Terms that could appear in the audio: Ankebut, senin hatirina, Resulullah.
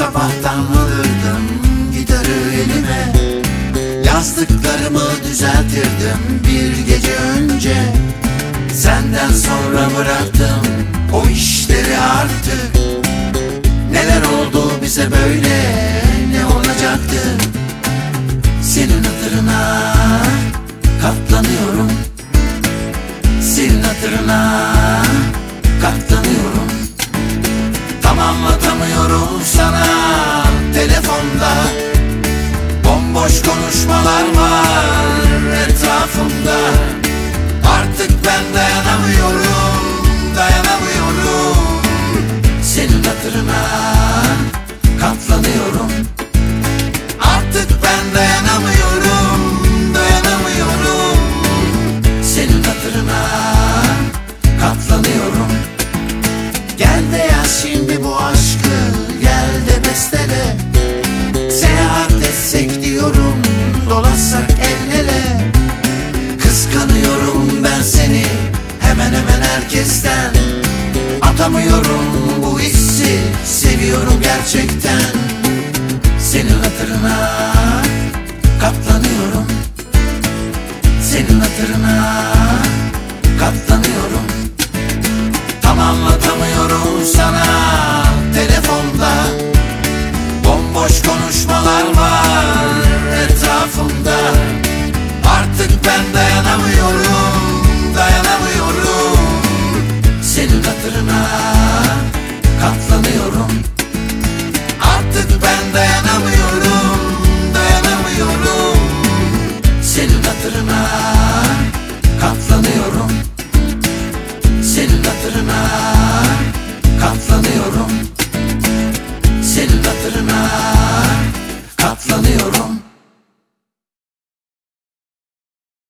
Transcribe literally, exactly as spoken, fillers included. sabahtan alırdım gitarı elime, yazdıklarımı düzeltirdim bir gece önce. Senden sonra bıraktım o işleri artık. Neler oldu bize böyle, ne olacaktı? Senin hatırına katlanıyorum, senin hatırına katlanıyorum. Tamamlatamıyorum sana telefonda, bomboş konuşmalar var etrafımda. Artık ben dayanamıyorum, dayanamıyorum. Senin hatırına katlanıyorum. Artık ben dayanamıyorum, dayanamıyorum. Senin hatırına katlanıyorum. Gel de yaz şimdi bu aşkı, gel de bestele. Seyahat etsek diyorum, dolaşsak el ele. Kıskanıyorum ben seni hemen hemen herkesten. Atamıyorum bu hissi, seviyorum gerçekten. Senin hatırına katlanıyorum, senin hatırına katlanıyorum. Tamamlatamıyorum sana telefonda, bomboş konuşmalar var etrafımda. Artık ben dayanamıyorum, dayanamıyorum. Senin hatırına katlanıyorum. Artık ben dayanamıyorum, dayanamıyorum. Senin hatırına katlanıyorum, senin hatırına.